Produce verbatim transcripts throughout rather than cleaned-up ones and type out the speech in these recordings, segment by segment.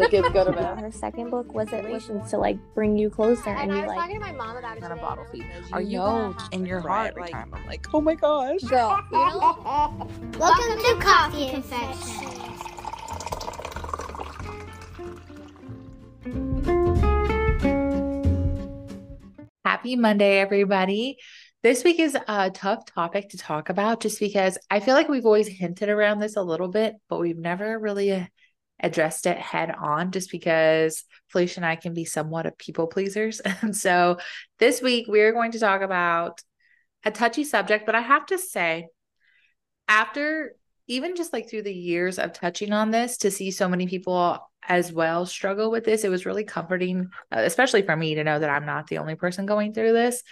the kids go to bed. Her second book was it wishes to like bring you closer, yeah, and, and you like. I was talking to my mom about it. Today, a bottle feed. Are you know, in your heart every like, time? I'm like, oh my gosh. Girl, you know? Welcome, Welcome to, to Coffee Confessions. Happy Monday, everybody. This week is a tough topic to talk about just because I feel like we've always hinted around this a little bit, but we've never really addressed it head on just because Felicia and I can be somewhat of people pleasers. And so this week we're going to talk about a touchy subject, but I have to say after even just like through the years of touching on this, to see so many people as well struggle with this, it was really comforting, especially for me to know that I'm not the only person going through this.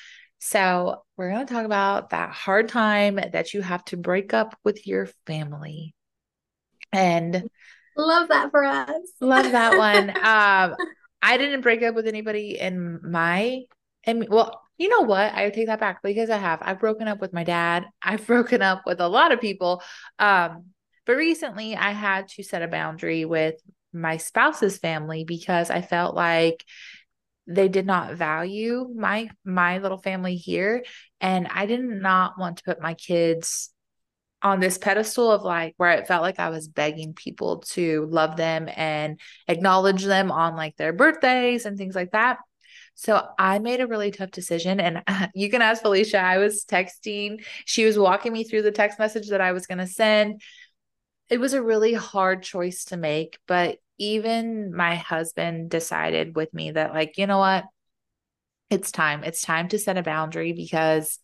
So we're going to talk about that hard time that you have to break up with your family. And love that for us. Love that one. um, I didn't break up with anybody in my, and well, you know what? I take that back because I have, I've broken up with my dad. I've broken up with a lot of people. Um, but recently I had to set a boundary with my spouse's family because I felt like they did not value my, my little family here. And I did not want to put my kids on this pedestal of like, where it felt like I was begging people to love them and acknowledge them on like their birthdays and things like that. So I made a really tough decision, and you can ask Felicia, I was texting, she was walking me through the text message that I was going to send. It was a really hard choice to make, but even my husband decided with me that like, you know what, it's time, it's time to set a boundary because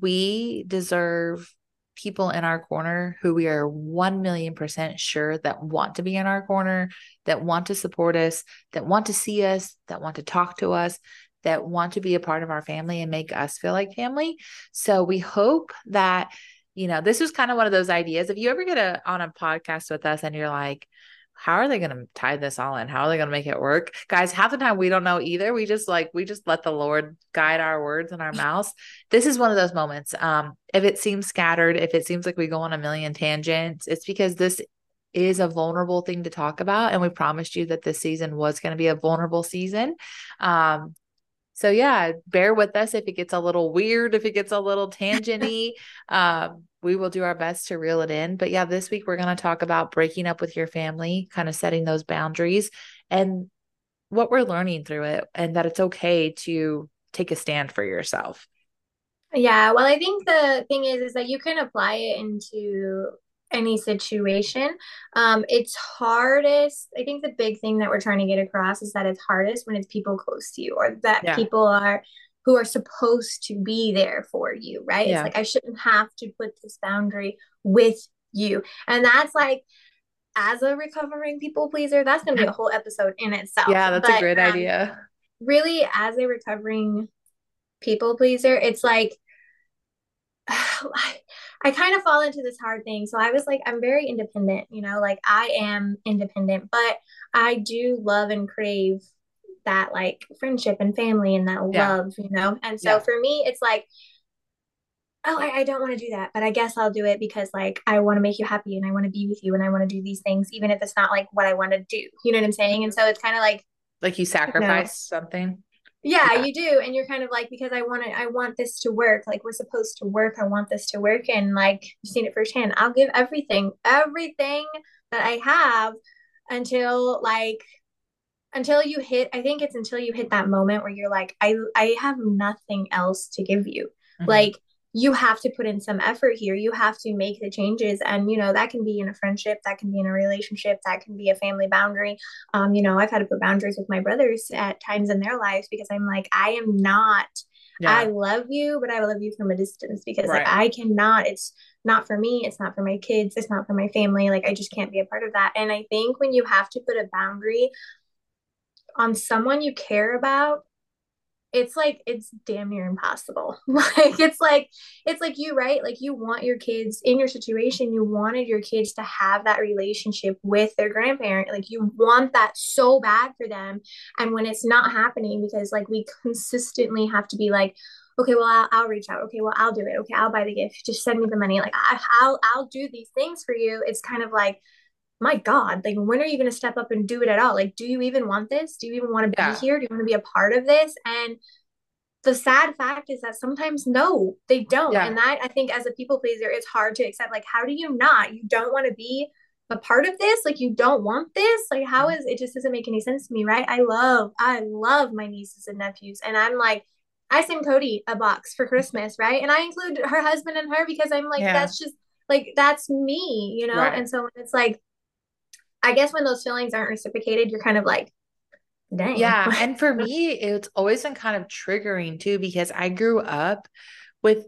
we deserve people in our corner who we are one million percent sure that want to be in our corner, that want to support us, that want to see us, that want to talk to us, that want to be a part of our family and make us feel like family. So we hope that, you know, this was kind of one of those ideas. If you ever get a, on a podcast with us and you're like, how are they going to tie this all in? How are they going to make it work? Guys, half the time we don't know either. We just like, we just let the Lord guide our words and our mouths. This is one of those moments. Um, if it seems scattered, if it seems like we go on a million tangents, it's because this is a vulnerable thing to talk about. And we promised you that this season was going to be a vulnerable season. Um, so yeah, bear with us if it gets a little weird, if it gets a little tangent-y. um, We will do our best to reel it in. But yeah, this week we're going to talk about breaking up with your family, kind of setting those boundaries and what we're learning through it, and that it's okay to take a stand for yourself. Yeah. Well, I think the thing is, is that you can apply it into any situation. Um, it's hardest. I think the big thing that we're trying to get across is that it's hardest when it's people close to you, or that yeah. people are who are supposed to be there for you, right? Yeah. It's like, I shouldn't have to put this boundary with you. And that's like, as a recovering people pleaser, that's going to be a whole episode in itself. Yeah, that's but, a great um, idea. Really, as a recovering people pleaser, it's like, I, I kind of fall into this hard thing. So I was like, I'm very independent, you know, like I am independent, but I do love and crave that like friendship and family and that yeah. love, you know? And so yeah. for me, it's like, oh, I, I don't want to do that, but I guess I'll do it because like, I want to make you happy and I want to be with you and I want to do these things, even if it's not like what I want to do, you know what I'm saying? And so it's kind of like, like you sacrifice you know, something. Yeah, yeah, you do. And you're kind of like, because I want to, I want this to work. Like we're supposed to work. I want this to work. And like, you've seen it firsthand. I'll give everything, everything that I have until like, until you hit, I think it's until you hit that moment where you're like, I, I have nothing else to give you. Mm-hmm. Like you have to put in some effort here. You have to make the changes. And, you know, that can be in a friendship, that can be in a relationship, that can be a family boundary. Um, you know, I've had to put boundaries with my brothers at times in their lives because I'm like, I am not, yeah. I love you, but I love you from a distance because right. like, I cannot, it's not for me. It's not for my kids. It's not for my family. Like I just can't be a part of that. And I think when you have to put a boundary on someone you care about, it's like, it's damn near impossible. Like, it's like, it's like you, right? Like you want your kids in your situation. You wanted your kids to have that relationship with their grandparent. Like you want that so bad for them. And when it's not happening, because like we consistently have to be like, okay, well, I'll, I'll reach out. Okay, well, I'll do it. Okay, I'll buy the gift. Just send me the money. Like I, I'll, I'll do these things for you. It's kind of like, my God, like, when are you going to step up and do it at all? Like, do you even want this? Do you even want to be yeah. here? Do you want to be a part of this? And the sad fact is that sometimes, no, they don't. Yeah. And that, I think, as a people pleaser, it's hard to accept. Like, how do you not? You don't want to be a part of this? Like, you don't want this? Like, how is it? Just doesn't make any sense to me, right? I love, I love my nieces and nephews. And I'm like, I send Cody a box for Christmas, right? And I include her husband and her because I'm like, yeah. that's just, like, that's me, you know? Right. And so it's like, I guess when those feelings aren't reciprocated, you're kind of like, dang. Yeah. And for me, it's always been kind of triggering too, because I grew up with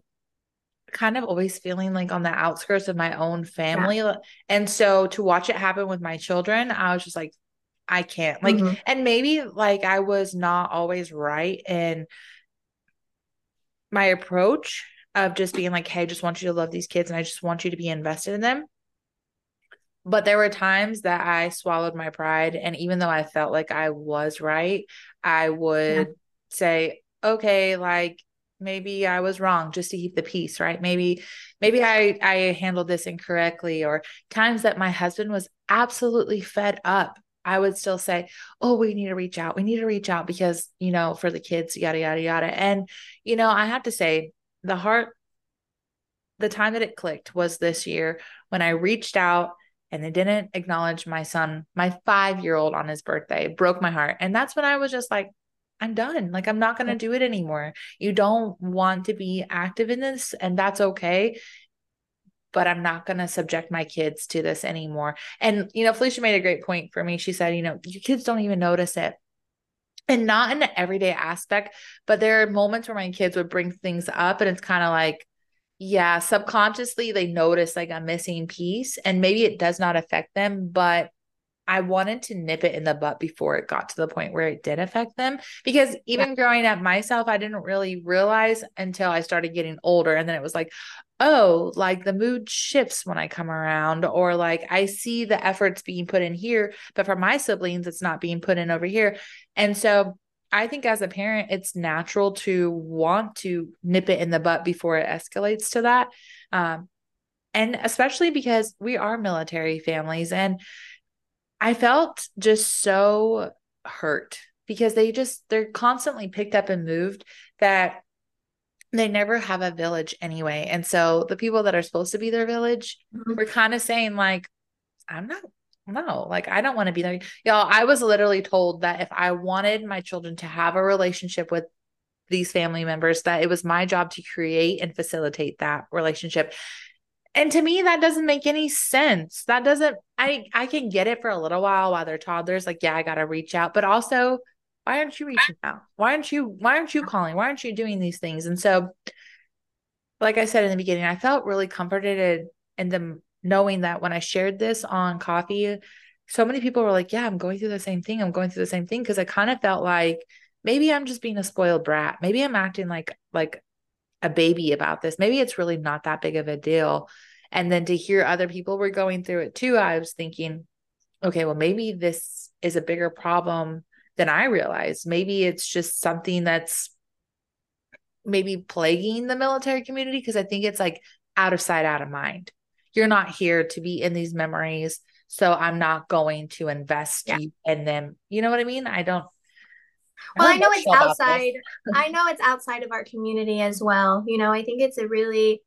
kind of always feeling like on the outskirts of my own family. Yeah. And so to watch it happen with my children, I was just like, I can't, like, mm-hmm. and maybe like I was not always right in my approach of just being like, hey, I just want you to love these kids. And I just want you to be invested in them. But there were times that I swallowed my pride. And even though I felt like I was right, I would yeah. say, okay, like maybe I was wrong, just to keep the peace, right? Maybe, maybe I, I handled this incorrectly. Or times that my husband was absolutely fed up, I would still say, oh, we need to reach out. We need to reach out because, you know, for the kids, yada, yada, yada. And, you know, I have to say the heart, the time that it clicked was this year when I reached out and they didn't acknowledge my son, my five-year-old, on his birthday. It broke my heart. And that's when I was just like, I'm done. Like, I'm not going to do it anymore. You don't want to be active in this, and that's okay. But I'm not going to subject my kids to this anymore. And, you know, Felicia made a great point for me. She said, you know, your kids don't even notice it. And not in the everyday aspect, but there are moments where my kids would bring things up and it's kind of like, yeah, subconsciously they notice like a missing piece, and maybe it does not affect them, but I wanted to nip it in the butt before it got to the point where it did affect them. Because even yeah. growing up myself, I didn't really realize until I started getting older. And then it was like, oh, like the mood shifts when I come around, or like I see the efforts being put in here, but for my siblings, it's not being put in over here. And so I think as a parent, it's natural to want to nip it in the butt before it escalates to that. Um, and especially because we are military families, and I felt just so hurt because they just, they're constantly picked up and moved, that they never have a village anyway. And so the people that are supposed to be their village mm-hmm. were kind of saying like, I'm not No, like I don't want to be there. Y'all, I was literally told that if I wanted my children to have a relationship with these family members, that it was my job to create and facilitate that relationship. And to me, that doesn't make any sense. That doesn't, I, I can get it for a little while while they're toddlers. Like, yeah, I got to reach out, but also why aren't you reaching out? Why aren't you, why aren't you calling? Why aren't you doing these things? And so, like I said in the beginning, I felt really comforted in the knowing that when I shared this on Kofe, so many people were like, yeah, I'm going through the same thing. I'm going through the same thing. Cause I kind of felt like maybe I'm just being a spoiled brat. Maybe I'm acting like, like a baby about this. Maybe it's really not that big of a deal. And then to hear other people were going through it too, I was thinking, okay, well, maybe this is a bigger problem than I realized. Maybe it's just something that's maybe plaguing the military community. Cause I think it's like out of sight, out of mind. You're not here to be in these memories, so I'm not going to invest yeah. in them. You know what I mean? I don't. I well, don't I know it's outside. I know it's outside of our community as well. You know, I think it's a really,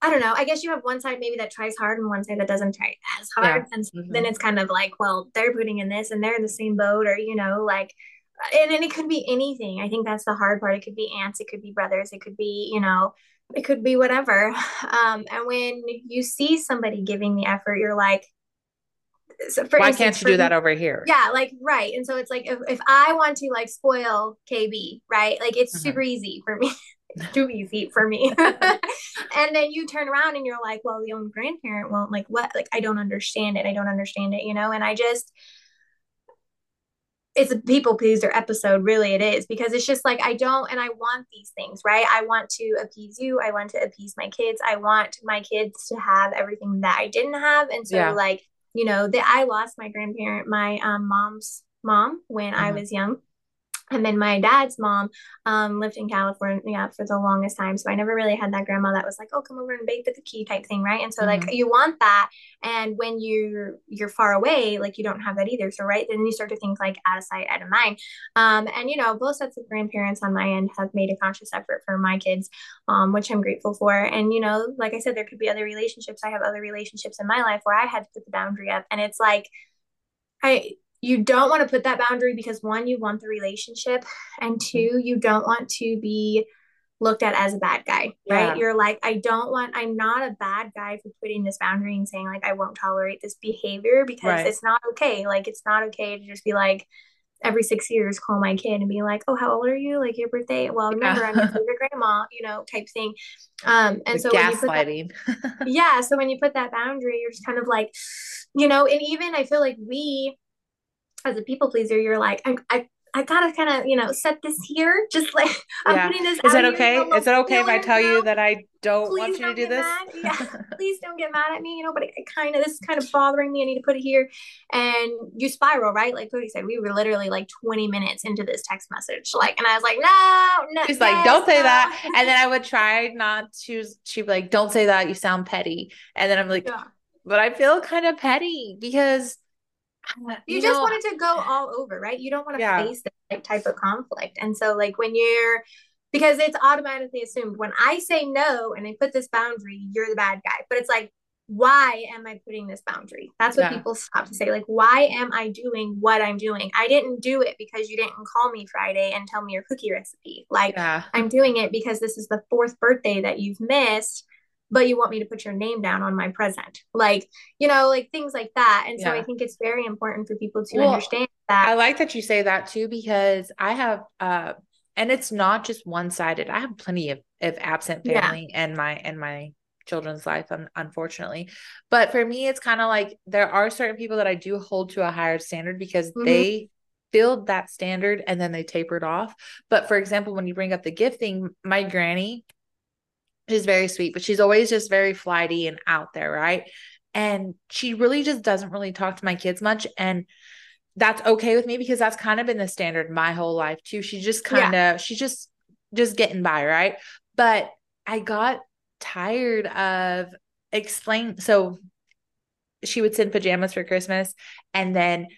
I don't know. I guess you have one side maybe that tries hard and one side that doesn't try as hard. Yeah. And mm-hmm. then it's kind of like, well, they're putting in this and they're in the same boat, or, you know, like, and then it could be anything. I think that's the hard part. It could be aunts. It could be brothers. It could be, you know, it could be whatever. Um, and when you see somebody giving the effort, you're like, so for why instance, can't you for, do that over here? Yeah. Like, right. And so it's like, if, if I want to like spoil K B, right? Like it's mm-hmm. super easy for me. It's too easy for me. And then you turn around and you're like, well, the own grandparent won't, like, what? Like, I don't understand it. I don't understand it, you know? And I just, it's a people pleaser episode. Really it is, because it's just like, I don't, and I want these things, right? I want to appease you. I want to appease my kids. I want my kids to have everything that I didn't have. And so yeah. like, you know, the, I lost my grandparent, my um, mom's mom when mm-hmm. I was young. And then my dad's mom um, lived in California for the longest time. So I never really had that grandma that was like, oh, come over and bake the cookie type thing. Right. And so mm-hmm. like you want that. And when you're, you're far away, like you don't have that either. So, right. Then you start to think like out of sight, out of mind. Um, and, you know, both sets of grandparents on my end have made a conscious effort for my kids, um, which I'm grateful for. And, you know, like I said, there could be other relationships. I have other relationships in my life where I had to put the boundary up. And it's like, I, you don't want to put that boundary because one, you want the relationship, and two, you don't want to be looked at as a bad guy, right? Yeah. You're like, I don't want, I'm not a bad guy for putting this boundary and saying like, I won't tolerate this behavior because right. it's not okay. Like, it's not okay to just be like every six years, call my kid and be like, oh, how old are you? Like your birthday. Well, remember yeah. I'm your favorite grandma, you know, type thing. Um, and the so gaslighting. When you put that, yeah. So when you put that boundary, you're just kind of like, you know, and even I feel like we, as a people pleaser, you're like, I, I, I gotta kind of, you know, set this here. Just like I'm yeah. putting this. Is it okay? Is it okay if I tell you that I don't want you to do this? Yeah. Please don't get mad at me, you know, but it, it kind of, this is kind of bothering me. I need to put it here. And you spiral, right? Like Cody said, we were literally like twenty minutes into this text message. Like, and I was like, no, no. She's like, don't say that. And then I would try not to, she'd be like, don't say that. You sound petty. And then I'm like, yeah. but I feel kind of petty because You, you just know, wanted to go all over, right? You don't want to yeah. face that type of conflict. And so like when you're, because it's automatically assumed when I say no and I put this boundary, you're the bad guy. But it's like, why am I putting this boundary? That's what yeah. people stop to say. Like, why am I doing what I'm doing? I didn't do it because you didn't call me Friday and tell me your cookie recipe. Like yeah. I'm doing it because this is the fourth birthday that you've missed, but you want me to put your name down on my present. Like, you know, like things like that. And yeah. so I think it's very important for people to well, understand that. I like that you say that too, because I have, uh, and it's not just one-sided. I have plenty of, of absent family yeah. and my, and my children's life, un- unfortunately. But for me, it's kind of like, there are certain people that I do hold to a higher standard because mm-hmm. they filled that standard and then they tapered off. But for example, when you bring up the gift thing, my granny, she's very sweet, but she's always just very flighty and out there. Right. And she really just doesn't really talk to my kids much. And that's okay with me because that's kind of been the standard my whole life too. She just kind of, yeah. she's just, just getting by. Right. But I got tired of explaining. So she would send pajamas for Christmas and then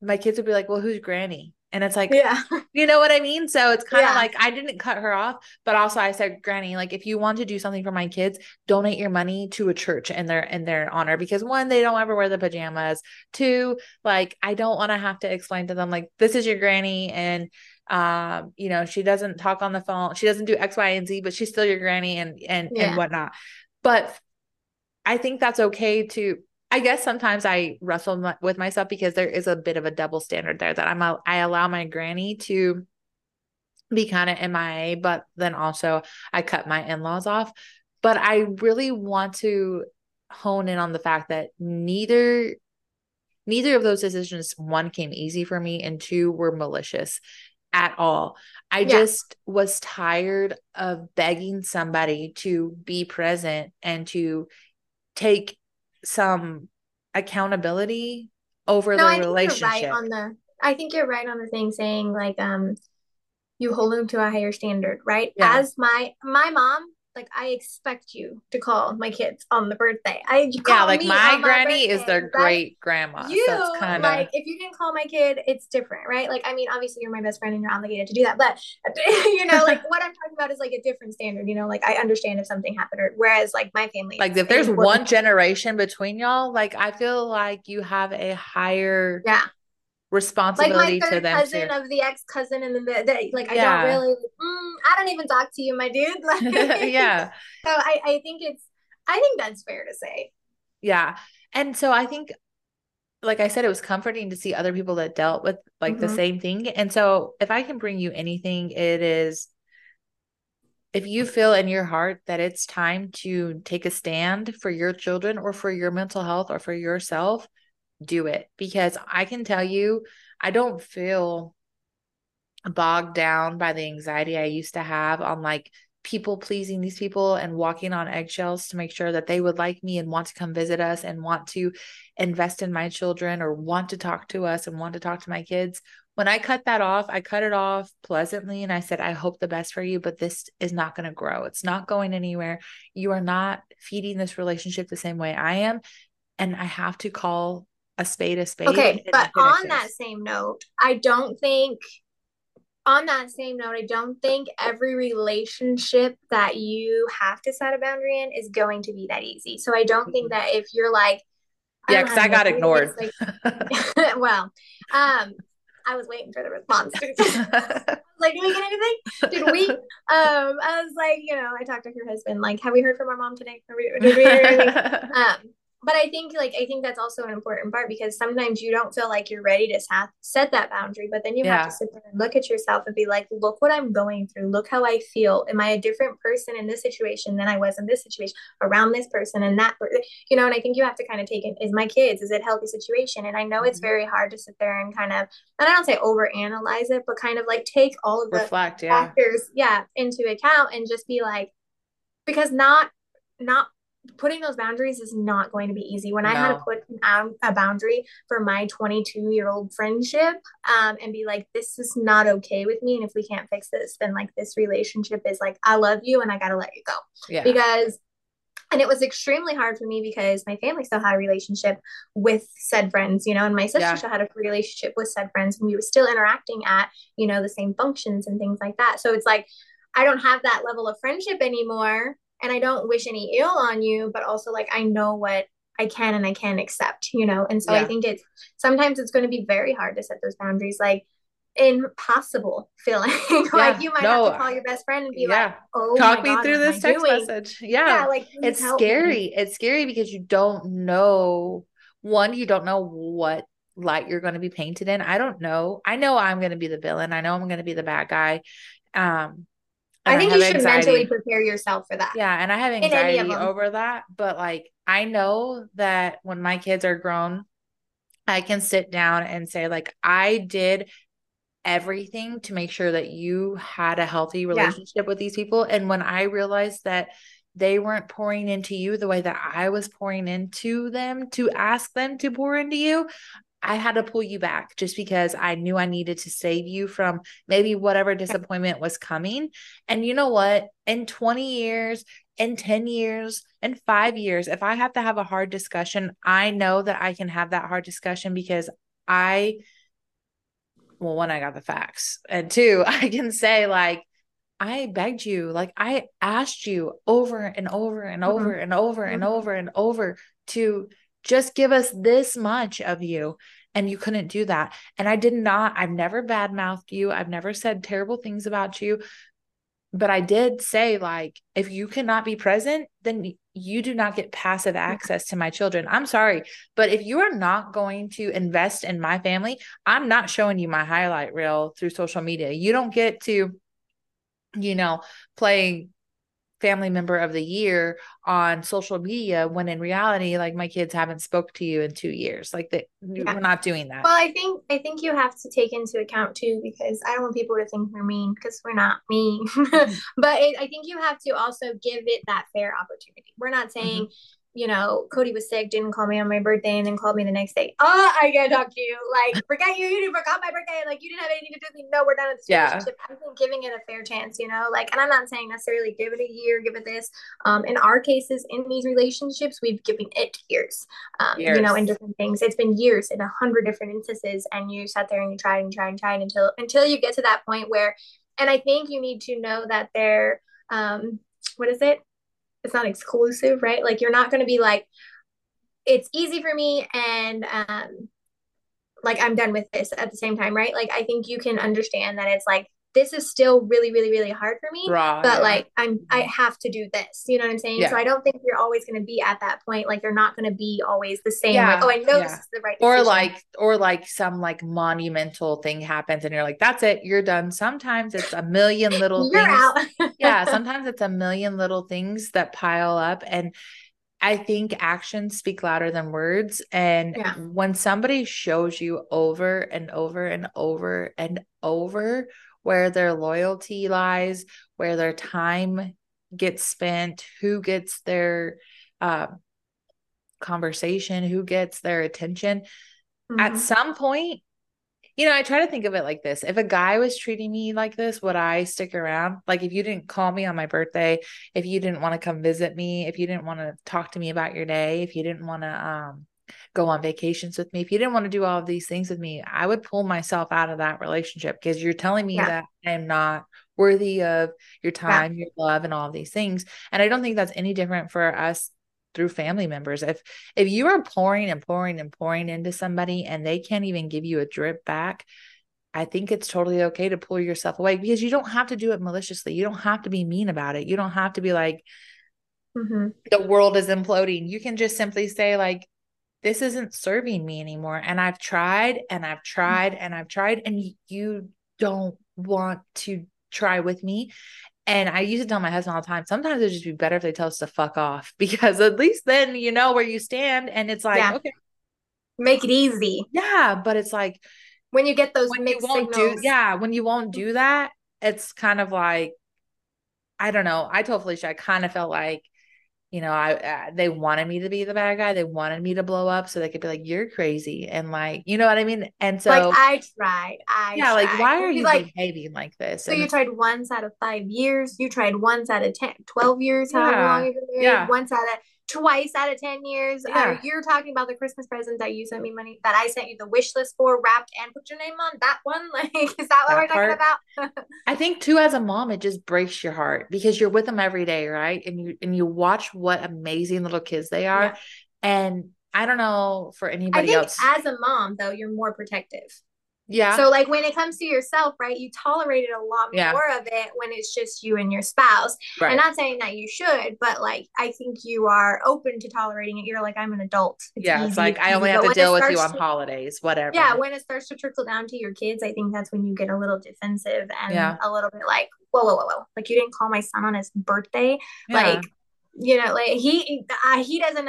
my kids would be like, well, who's Granny? And it's like, yeah. you know what I mean? So it's kind of yeah. like, I didn't cut her off, but also I said, Granny, like, if you want to do something for my kids, donate your money to a church in their, in their honor, because one, they don't ever wear the pajamas. Two, like, I don't want to have to explain to them, like, this is your granny. And, um, you know, she doesn't talk on the phone. She doesn't do X, Y, and Z, but she's still your granny and, and, yeah. and whatnot. But I think that's okay to, I guess sometimes I wrestle my, with myself because there is a bit of a double standard there that I'm, a, I allow my granny to be kind of M I A, but then also I cut my in-laws off, but I really want to hone in on the fact that neither, neither of those decisions, one came easy for me and two were malicious at all. I yeah. just was tired of begging somebody to be present and to take some accountability over no, the I relationship. Think you're right on the, I think you're right on the thing saying like, um, you hold them to a higher standard, right? Yeah. As my, my mom, like I expect you to call my kids on the birthday. I you call yeah, like me my granny my is their great grandma. You so it's kinda... like if you didn't call my kid, it's different, right? Like I mean, obviously you're my best friend and you're obligated to do that, but you know, like what I'm talking about is like a different standard. You know, like I understand if something happened, or whereas like my family, like if there's one generation between y'all, like I feel like you have a higher yeah. responsibility like my third to them cousin too. Of the ex cousin and then the, the like yeah. I don't really mm, I don't even talk to you, my dude. Like, yeah. So I I think it's I think that's fair to say. Yeah, and so I think, like I said, it was comforting to see other people that dealt with like mm-hmm. the same thing. And so if I can bring you anything, it is if you feel in your heart that it's time to take a stand for your children or for your mental health or for yourself, do it. Because I can tell you, I don't feel bogged down by the anxiety I used to have on like people pleasing these people and walking on eggshells to make sure that they would like me and want to come visit us and want to invest in my children or want to talk to us and want to talk to my kids. When I cut that off, I cut it off pleasantly. And I said, I hope the best for you, but this is not going to grow. It's not going anywhere. You are not feeding this relationship the same way I am. And I have to call a spade a spade. Okay. But on that same note, I don't think on that same note, I don't think every relationship that you have to set a boundary in is going to be that easy. So I don't think that if you're like, yeah, because I, I got ignored. Like, well, um, I was waiting for the response. Like, did we get anything? Did we? Um, I was like, you know, I talked to her husband. Like, have we heard from our mom today? We, did we hear anything? Um, but I think, like, I think that's also an important part, because sometimes you don't feel like you're ready to sa- set that boundary, but then you yeah. have to sit there and look at yourself and be like, look what I'm going through. Look how I feel. Am I a different person in this situation than I was in this situation around this person and that person? You know, and I think you have to kind of take it. Is my kids, is it a healthy situation? And I know mm-hmm. it's very hard to sit there and kind of, and I don't say overanalyze it, but kind of like take all of the Reflect, factors yeah. yeah, into account and just be like, because not, not, putting those boundaries is not going to be easy. When no. I had to put out a boundary for my twenty-two year old friendship um, and be like, this is not okay with me. And if we can't fix this, then like this relationship is like, I love you and I got to let you go yeah. because, and it was extremely hard for me because my family still had a relationship with said friends, you know, and my sister yeah. still had a relationship with said friends, and we were still interacting at, you know, the same functions and things like that. So it's like, I don't have that level of friendship anymore. And I don't wish any ill on you, but also like, I know what I can and I can accept, you know? And so yeah. I think it's, sometimes it's going to be very hard to set those boundaries, like impossible feeling. Yeah. Like you might no. have to call your best friend and be yeah. like, oh Talk my me God, through this text doing? message. Yeah. yeah like, it's scary. Me. It's scary because you don't know, one, you don't know what light you're going to be painted in. I don't know. I know I'm going to be the villain. I know I'm going to be the bad guy. Um, I think I you should anxiety. mentally prepare yourself for that. Yeah. And I have anxiety over that, but like, I know that when my kids are grown, I can sit down and say like, I did everything to make sure that you had a healthy relationship yeah. with these people. And when I realized that they weren't pouring into you the way that I was pouring into them to ask them to pour into you, I had to pull you back just because I knew I needed to save you from maybe whatever disappointment was coming. And you know what? In twenty years, in ten years, in five years, if I have to have a hard discussion, I know that I can have that hard discussion because I, well, one, I got the facts, and two, I can say like, I begged you, like I asked you over and over and over mm-hmm. and over and mm-hmm. over and over to just give us this much of you. And you couldn't do that. And I did not, I've never badmouthed you. I've never said terrible things about you, but I did say like, if you cannot be present, then you do not get passive access to my children. I'm sorry, but if you are not going to invest in my family, I'm not showing you my highlight reel through social media. You don't get to, you know, play family member of the year on social media when in reality, like my kids haven't spoke to you in two years. Like that yeah. we're not doing that. Well, I think, I think you have to take into account too, because I don't want people to think we're mean, because we're not mean, but it, I think you have to also give it that fair opportunity. We're not saying, mm-hmm. you know, Cody was sick, didn't call me on my birthday, and then called me the next day. Oh, I gotta talk to you. Like, forget you. You didn't forgot my birthday. Like, you didn't have anything to do with me. No, we're done with this yeah. relationship. I think giving it a fair chance, you know, like, and I'm not saying necessarily give it a year, give it this. Um, in our cases, in these relationships, we've given it years, um, years. you know, in different things. It's been years in a hundred different instances, and you sat there and you tried and tried and tried until, until you get to that point where, and I think you need to know that they're, um, what is it? It's not exclusive, right? Like you're not going to be like, it's easy for me. And, um, like I'm done with this at the same time. Right. Like, I think you can understand that it's like, this is still really, really, really hard for me, right. but like, I'm, I have to do this, you know what I'm saying? Yeah. So I don't think you're always going to be at that point. Like you're not going to be always the same. Yeah. Like, oh, I know yeah. this is the right decision. Or like, or like some like monumental thing happens and you're like, that's it. You're done. Sometimes it's a million little you're things. Out. yeah. Sometimes it's a million little things that pile up. And I think actions speak louder than words. And yeah. when somebody shows you over and over and over and over where their loyalty lies, where their time gets spent, who gets their uh, conversation, who gets their attention. Mm-hmm. At some point, you know, I try to think of it like this. If a guy was treating me like this, would I stick around? Like, if you didn't call me on my birthday, if you didn't want to come visit me, if you didn't want to talk to me about your day, if you didn't want to um, go on vacations with me, if you didn't want to do all of these things with me, I would pull myself out of that relationship, because you're telling me yeah. that I am not worthy of your time, yeah. your love, and all of these things. And I don't think that's any different for us through family members. If, if you are pouring and pouring and pouring into somebody and they can't even give you a drip back, I think it's totally okay to pull yourself away, because you don't have to do it maliciously. You don't have to be mean about it. You don't have to be like, mm-hmm. the world is imploding. You can just simply say like, this isn't serving me anymore. And I've tried and I've tried and I've tried, and you don't want to try with me. And I used to tell my husband all the time, sometimes it'd just be better if they tell us to fuck off, because at least then you know where you stand. And it's like, yeah. okay, make it easy. Yeah. But it's like, when you get those, when mixed you won't signals. do, yeah. When you won't do that, it's kind of like, I don't know. I told Felicia, I kind of felt like, you know, I, I, they wanted me to be the bad guy. They wanted me to blow up so they could be like, you're crazy. And like, you know what I mean? And so like, I tried, I yeah. tried. Like, why are you like, behaving like this? So and, you tried once out of five years. You tried once out of ten, twelve years. Yeah, however long you've been married, yeah. once out of twice out of ten years. Yeah. Uh, you're talking about the Christmas present that you sent me money, that I sent you the wish list for, wrapped and put your name on, that one. Like, is that what that we're part? talking about? I think too, as a mom, it just breaks your heart, because you're with them every day. Right. And you, and you watch what amazing little kids they are. Yeah. And I don't know for anybody I think else. As a mom though, you're more protective. Yeah. So like when it comes to yourself, right, you tolerated a lot more yeah. of it when it's just you and your spouse. Right. I'm not saying that you should, but like, I think you are open to tolerating it. You're like, I'm an adult. It's yeah. Easy. It's like, I only but have to deal with you on to, holidays, whatever. Yeah. When it starts to trickle down to your kids, I think that's when you get a little defensive and yeah. a little bit like, whoa, whoa, whoa, whoa. Like, you didn't call my son on his birthday. Yeah. Like, you know, like he, uh, he doesn't,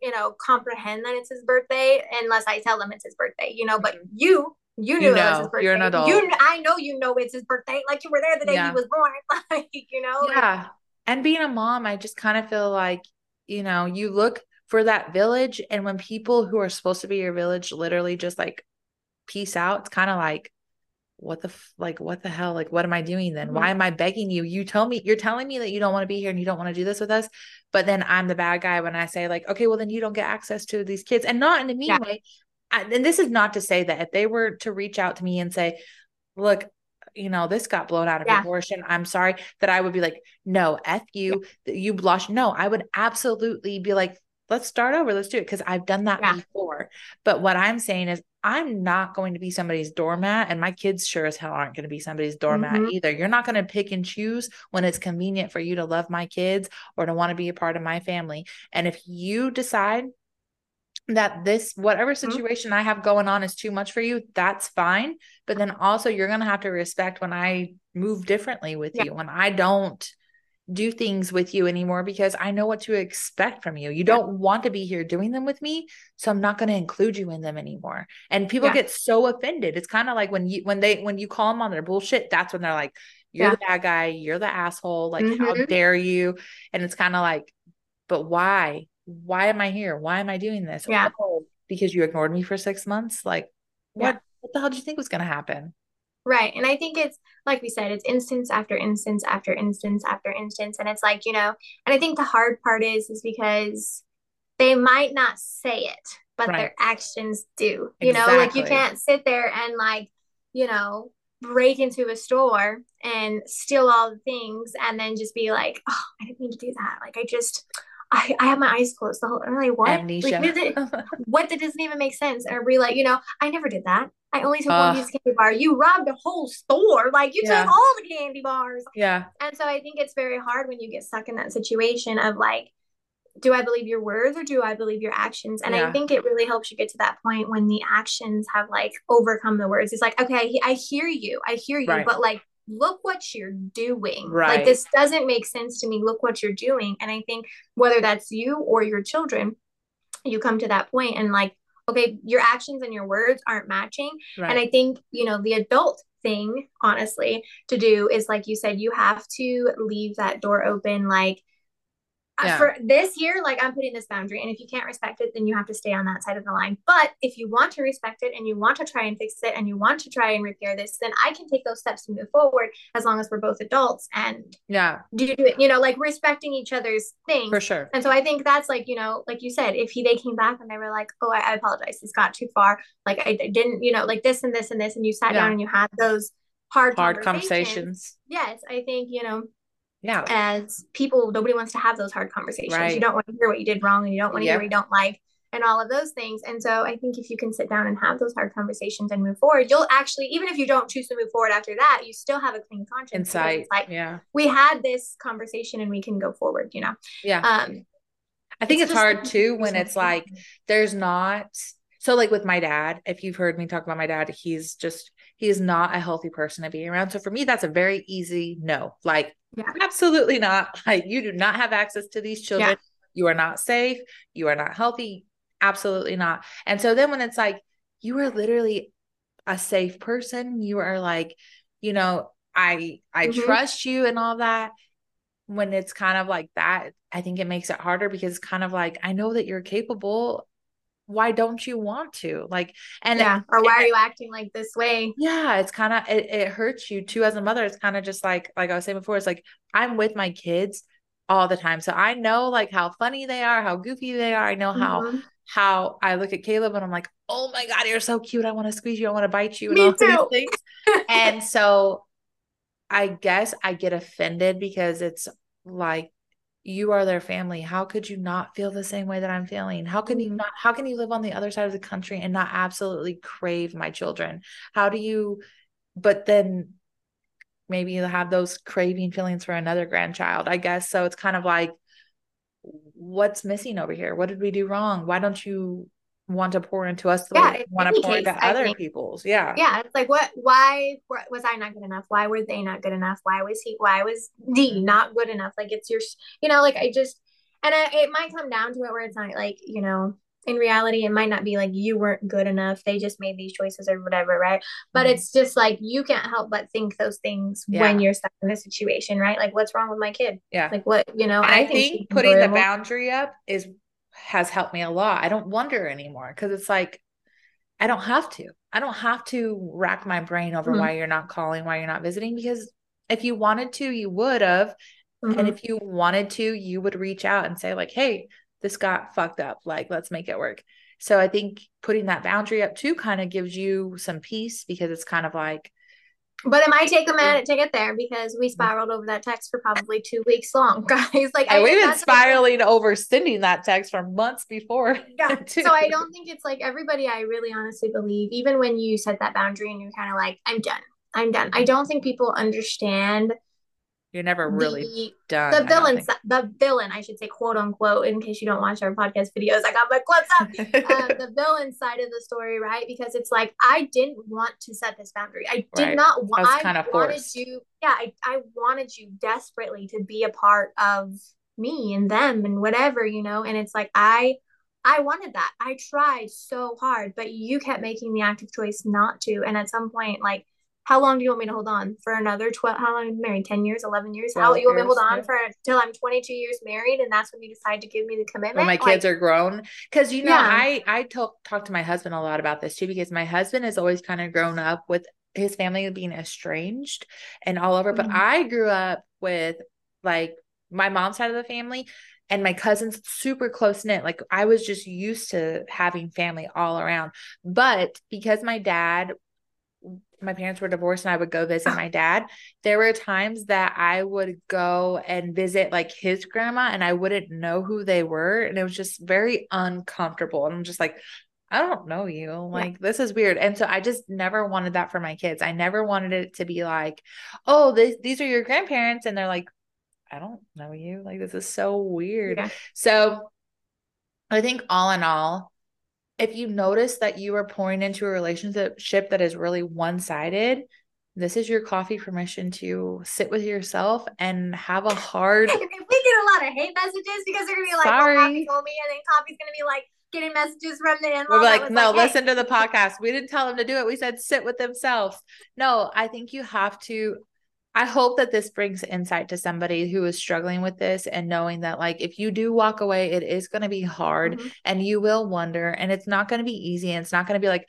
you know, comprehend that it's his birthday unless I tell him it's his birthday, you know, but you, You knew you know, it was his birthday. You're an adult. You, I know you know it's his birthday. Like, you were there the day yeah. he was born. Like, you know? Yeah. Like, and being a mom, I just kind of feel like, you know, you look for that village. And when people who are supposed to be your village literally just like peace out, it's kind of like, what the, f- like, what the hell? Like, what am I doing then? Mm-hmm. Why am I begging you? You told me, you're telling me that you don't want to be here and you don't want to do this with us. But then I'm the bad guy when I say like, okay, well then you don't get access to these kids, and not in a mean yeah. way. And this is not to say that if they were to reach out to me and say, look, you know, this got blown out of yeah. proportion, I'm sorry, that I would be like, no, F you, yeah. you blush. No, I would absolutely be like, let's start over. Let's do it. Cause I've done that yeah. before. But what I'm saying is, I'm not going to be somebody's doormat, and my kids sure as hell aren't going to be somebody's doormat mm-hmm. either. You're not going to pick and choose when it's convenient for you to love my kids or to want to be a part of my family. And if you decide that this, whatever situation mm-hmm. I have going on is too much for you, that's fine. But then also you're going to have to respect when I move differently with yeah. you, when I don't do things with you anymore, because I know what to expect from you. You yeah. don't want to be here doing them with me, so I'm not going to include you in them anymore. And people yeah. get so offended. It's kind of like when you, when they, when you call them on their bullshit, that's when they're like, you're yeah. the bad guy, you're the asshole. Like, mm-hmm. how dare you? And it's kind of like, but why? Why am I here? Why am I doing this? Yeah. Oh, because you ignored me for six months. Like, what, yeah. what the hell did you think was going to happen? Right. And I think it's, like we said, it's instance after instance after instance after instance. And it's like, you know, and I think the hard part is, is because they might not say it, but right. their actions do, you exactly. know, like you can't sit there and like, you know, break into a store and steal all the things and then just be like, oh, I didn't mean to do that. Like, I just... I, I have my eyes closed the whole time. Like, what? Amnesia. Like, it, what? That doesn't even make sense. Or be like, you know, I never did that. I only took uh, one piece of candy bar. You robbed a whole store. Like, you yeah. took all the candy bars. Yeah. And so I think it's very hard when you get stuck in that situation of like, do I believe your words or do I believe your actions? And yeah. I think it really helps you get to that point when the actions have like overcome the words. It's like, okay, I, I hear you. I hear you. Right. But like, look what you're doing. Right. Like, this doesn't make sense to me. Look what you're doing. And I think whether that's you or your children, you come to that point and like, okay, your actions and your words aren't matching. Right. And I think, you know, the adult thing, honestly, to do is, like you said, you have to leave that door open. Like, yeah. for this year, like I'm putting this boundary, and if you can't respect it, then you have to stay on that side of the line. But if you want to respect it and you want to try and fix it and you want to try and repair this, then I can take those steps to move forward as long as we're both adults and yeah, do it, you know, like respecting each other's things. For sure. And so I think that's like, you know, like you said, if he, they came back and they were like, oh, I, I apologize. This got too far. Like I didn't, you know, like this and this and this, and you sat yeah. down and you had those hard, hard conversations. conversations. Yes. I think, you know, Yeah. as people, nobody wants to have those hard conversations. Right. You don't want to hear what you did wrong, and you don't want to yep. hear what you don't like, and all of those things. And so I think if you can sit down and have those hard conversations and move forward, you'll actually, even if you don't choose to move forward after that, you still have a clean conscience. Insight. Like, yeah. we had this conversation and we can go forward, you know? Yeah. Um, I think it's, it's hard too, when it's like, there's not, so like with my dad, if you've heard me talk about my dad, he's just, he is not a healthy person to be around. So for me, that's a very easy no. Like, yeah. absolutely not. Like, you do not have access to these children. Yeah. You are not safe. You are not healthy. Absolutely not. And so then when it's like, you are literally a safe person, you are like, you know, I, I mm-hmm. trust you and all that. When it's kind of like that, I think it makes it harder, because it's kind of like, I know that you're capable. Why don't you want to, like, and yeah. or why are you acting like this way? Yeah. It's kind of, it, it hurts you too, as a mother. It's kind of just like, like I was saying before, it's like, I'm with my kids all the time. So I know like how funny they are, how goofy they are. I know how, mm-hmm. how I look at Caleb and I'm like, oh my God, you're so cute. I want to squeeze you. I want to bite you. And Me all too. These things. And so I guess I get offended, because it's like, you are their family. How could you not feel the same way that I'm feeling? How can you not, how can you live on the other side of the country and not absolutely crave my children? How do you, but then maybe you have those craving feelings for another grandchild, I guess. So it's kind of like, what's missing over here? What did we do wrong? Why don't you want to pour into us the yeah, way you want to pour case, into I other think. people's? Yeah. Yeah. It's like, what, why was I not good enough? Why were they not good enough? Why was he, why was D not good enough? Like, it's your, you know, like I just, and I, it might come down to it where it's not like, you know, in reality, it might not be like you weren't good enough. They just made these choices or whatever. Right. But mm-hmm. it's just like, you can't help but think those things yeah. when you're stuck in a situation, right? Like, what's wrong with my kid? Yeah. Like what, you know, I, I think, think putting the boundary up is has helped me a lot. I don't wonder anymore, because it's like, I don't have to, I don't have to rack my brain over mm-hmm. why you're not calling, why you're not visiting, because if you wanted to, you would have. Mm-hmm. And if you wanted to, you would reach out and say like, hey, this got fucked up. Like, let's make it work. So I think putting that boundary up too kind of gives you some peace, because it's kind of like, but it might take a minute to get there, because we spiraled over that text for probably two weeks long, guys. Like, I we've been spiraling like, over sending that text for months before. Yeah. So I don't think it's like everybody, I really honestly believe, even when you set that boundary and you're kind of like, I'm done, I'm done. I don't think people understand. You're never really the, done. The villain, the villain, I should say, quote unquote, in case you don't watch our podcast videos, I got my quotes up. um, the villain side of the story, right? Because it's like, I didn't want to set this boundary. I did right. not want, I, I wanted forced. you. Yeah. I, I wanted you desperately to be a part of me and them and whatever, you know? And it's like, I, I wanted that. I tried so hard, but you kept making the active choice not to. And at some point, like, how long do you want me to hold on for another twelve? How long have you been married? ten years, eleven years? How long do you want me to hold on yeah. for until I'm twenty-two years married? And that's when you decide to give me the commitment. When my kids like, are grown. Cause you know, yeah. I, I talk, talk to my husband a lot about this too, because my husband has always kind of grown up with his family being estranged and all over. Mm-hmm. But I grew up with like my mom's side of the family and my cousins super close knit. Like I was just used to having family all around, but because my dad my parents were divorced and I would go visit my dad. There were times that I would go and visit like his grandma and I wouldn't know who they were. And it was just very uncomfortable. And I'm just like, I don't know you. Like, yeah. this is weird. And so I just never wanted that for my kids. I never wanted it to be like, oh, this, these are your grandparents. And they're like, I don't know you. Like, this is so weird. Yeah. So I think all in all, if you notice that you are pouring into a relationship that is really one-sided, this is your coffee permission to sit with yourself and have a hard. We get a lot of hate messages because they're going to be like, sorry. Well, Coffee told me, and then Coffee's going to be like getting messages from the in-law. We're like, no, like, hey. Listen to the podcast. We didn't tell them to do it. We said sit with themselves. No, I think you have to I hope that this brings insight to somebody who is struggling with this, and knowing that, like, if you do walk away, it is going to be hard, mm-hmm. and you will wonder, and it's not going to be easy. And it's not going to be like,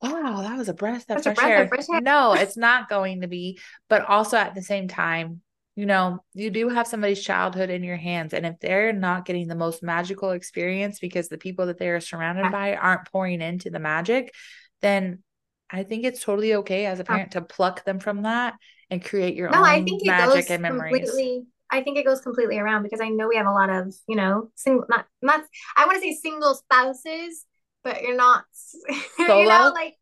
wow, that was a breath of fresh air. No, it's not going to be. But also at the same time, you know, you do have somebody's childhood in your hands. And if they're not getting the most magical experience because the people that they are surrounded by aren't pouring into the magic, then I think it's totally okay as a parent to pluck them from that and create your no, own I think it magic goes and memories. I think it goes completely around, because I know we have a lot of, you know, single, not, not, I want to say single spouses, but you're not, Solo? you know, like,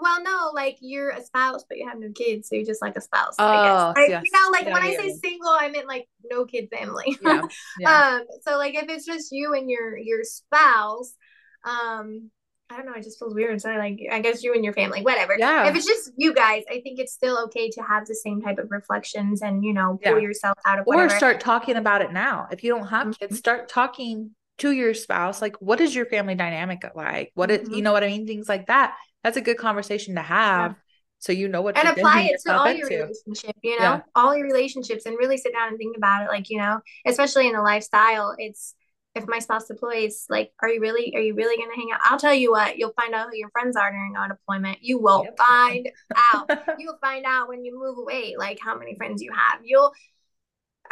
well, no, like you're a spouse, but you have no kids. So you're just like a spouse, oh, I guess. Like, yes. You know, like yeah, when I say single, I meant like no kid family. Yeah, yeah. um, so like, if it's just you and your, your spouse, um, I don't know. It just feels weird. So I like, I guess you and your family, whatever. Yeah. If it's just you guys, I think it's still okay to have the same type of reflections and, you know, pull yeah. yourself out of whatever. Or start talking about it now. If you don't have mm-hmm. kids, start talking to your spouse. Like, what is your family dynamic like? What is, mm-hmm. you know what I mean? Things like that. That's a good conversation to have. Yeah. So you know what and apply it to all into. your relationship, you know, yeah. all your relationships, and really sit down and think about it. Like, you know, especially in a lifestyle, it's, if my spouse deploys, like, are you really, are you really going to hang out? I'll tell you what, you'll find out who your friends are during our deployment. You will yep. find out. You'll find out when you move away, like how many friends you have. You'll,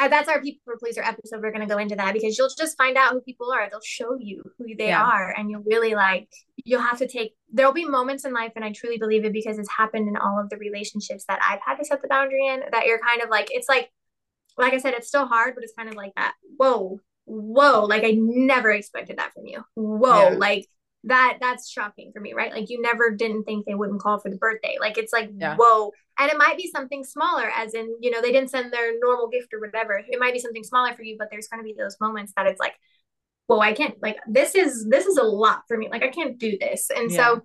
uh, that's our people pleaser episode. We're going to go into that, because you'll just find out who people are. They'll show you who they yeah. are. And you'll really like, you'll have to take, there'll be moments in life. And I truly believe it, because it's happened in all of the relationships that I've had to set the boundary in, that you're kind of like, it's like, like I said, it's still hard, but it's kind of like that. Whoa. Whoa, like I never expected that from you. Whoa, yeah. like that, that's shocking for me, right? Like you never didn't think they wouldn't call for the birthday. Like it's like, yeah. whoa. And it might be something smaller, as in, you know, they didn't send their normal gift or whatever. It might be something smaller for you, but there's going to be those moments that it's like, whoa, I can't, like, this is, this is a lot for me. Like I can't do this. And yeah. so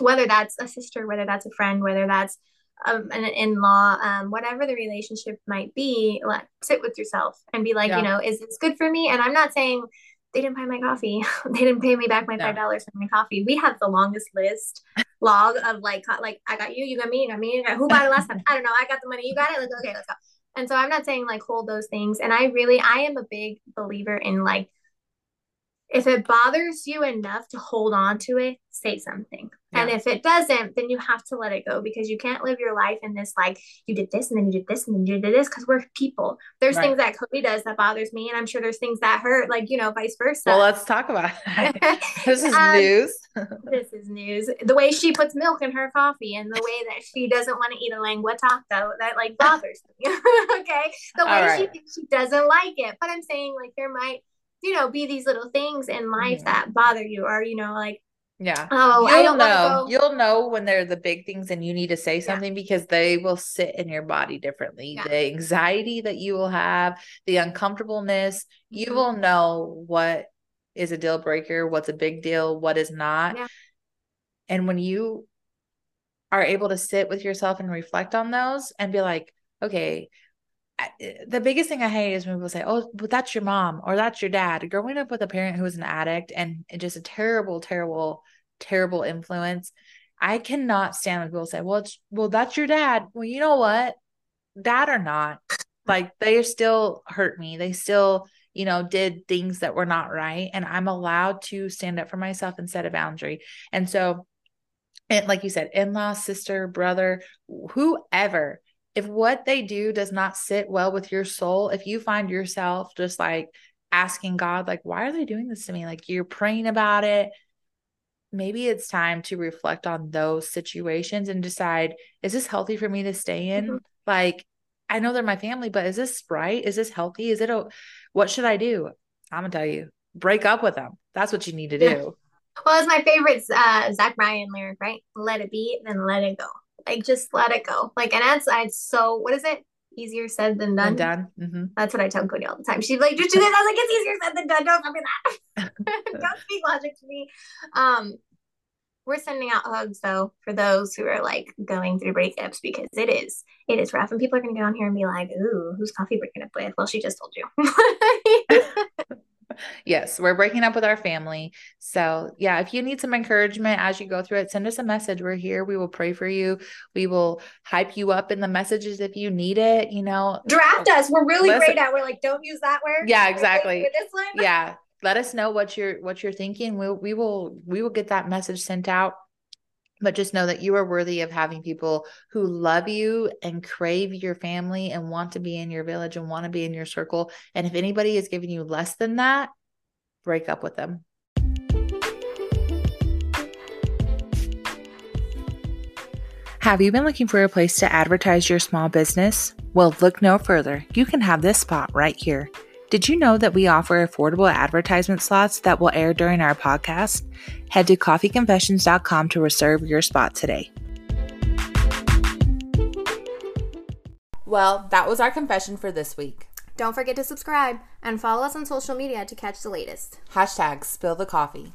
whether that's a sister, whether that's a friend, whether that's Um, an in-law, um, whatever the relationship might be, let sit with yourself and be like, yeah. you know, is this good for me? And I'm not saying they didn't buy my coffee. They didn't pay me back my five dollars no. for my coffee. We have the longest list log of like, like I got you, you got me, you got me, you got, who bought it last time? I don't know. I got the money. You got it. Like, okay, let's go. And so I'm not saying like, hold those things. And I really, I am a big believer in like, if it bothers you enough to hold on to it, say something. Yeah. And if it doesn't, then you have to let it go, because you can't live your life in this, like you did this and then you did this and then you did this, because we're people. There's right. things that Kobe does that bothers me. And I'm sure there's things that hurt, like, you know, vice versa. Well, let's talk about it. This is um, news. This is news. The way she puts milk in her coffee, and the way that she doesn't want to eat a lengua taco, that like bothers me. Okay. The way right. she, she doesn't like it. But I'm saying like there might, you know, be these little things in life mm-hmm. that bother you, or, you know, like, yeah, oh, you'll I don't know. Go. You'll know when they're the big things and you need to say something, yeah. because they will sit in your body differently. Yeah. The anxiety that you will have, the uncomfortableness, mm-hmm. you will know what is a deal breaker, what's a big deal, what is not. Yeah. And when you are able to sit with yourself and reflect on those and be like, okay, I, the biggest thing I hate is when people say, oh, but that's your mom or that's your dad. Growing up with a parent who was an addict and just a terrible, terrible, terrible influence, I cannot stand when people say, well, it's, well, that's your dad. Well, you know what? Dad or not, like they still hurt me. They still, you know, did things that were not right. And I'm allowed to stand up for myself and set a boundary. And so, and like you said, in-law, sister, brother, whoever, if what they do does not sit well with your soul, if you find yourself just like asking God, like, why are they doing this to me? Like you're praying about it. Maybe it's time to reflect on those situations and decide, is this healthy for me to stay in? Mm-hmm. Like, I know they're my family, but is this right? Is this healthy? Is it, a, what should I do? I'm gonna tell you, break up with them. That's what you need to do. Yeah. Well, it's my favorite uh, Zach Bryan lyric, right? Let it be, then let it go. Like just let it go. Like, and that's, I so, what is it? Easier said than done. done. Mm-hmm. That's what I tell Cody all the time. She's like, just do this. I was like, it's easier said than done. Don't tell me that. Don't speak logic to me. Um, we're sending out hugs though, for those who are like going through breakups, because it is, it is rough. And people are going to get on here and be like, ooh, who's coffee breaking up with? Well, she just told you. yes, we're breaking up with our family. So yeah, if you need some encouragement as you go through it, send us a message. We're here. We will pray for you. We will hype you up in the messages if you need it, you know. Draft us. We're really Listen. great at, we're like, don't use that word. Yeah, exactly. This one. Yeah. Let us know what you're, what you're thinking. We'll, we will, we will get that message sent out. But just know that you are worthy of having people who love you and crave your family and want to be in your village and want to be in your circle. And if anybody is giving you less than that, break up with them. Have you been looking for a place to advertise your small business? Well, look no further. You can have this spot right here. Did you know that we offer affordable advertisement slots that will air during our podcast? Head to coffee confessions dot com to reserve your spot today. Well, that was our confession for this week. Don't forget to subscribe and follow us on social media to catch the latest. Hashtag spill the coffee.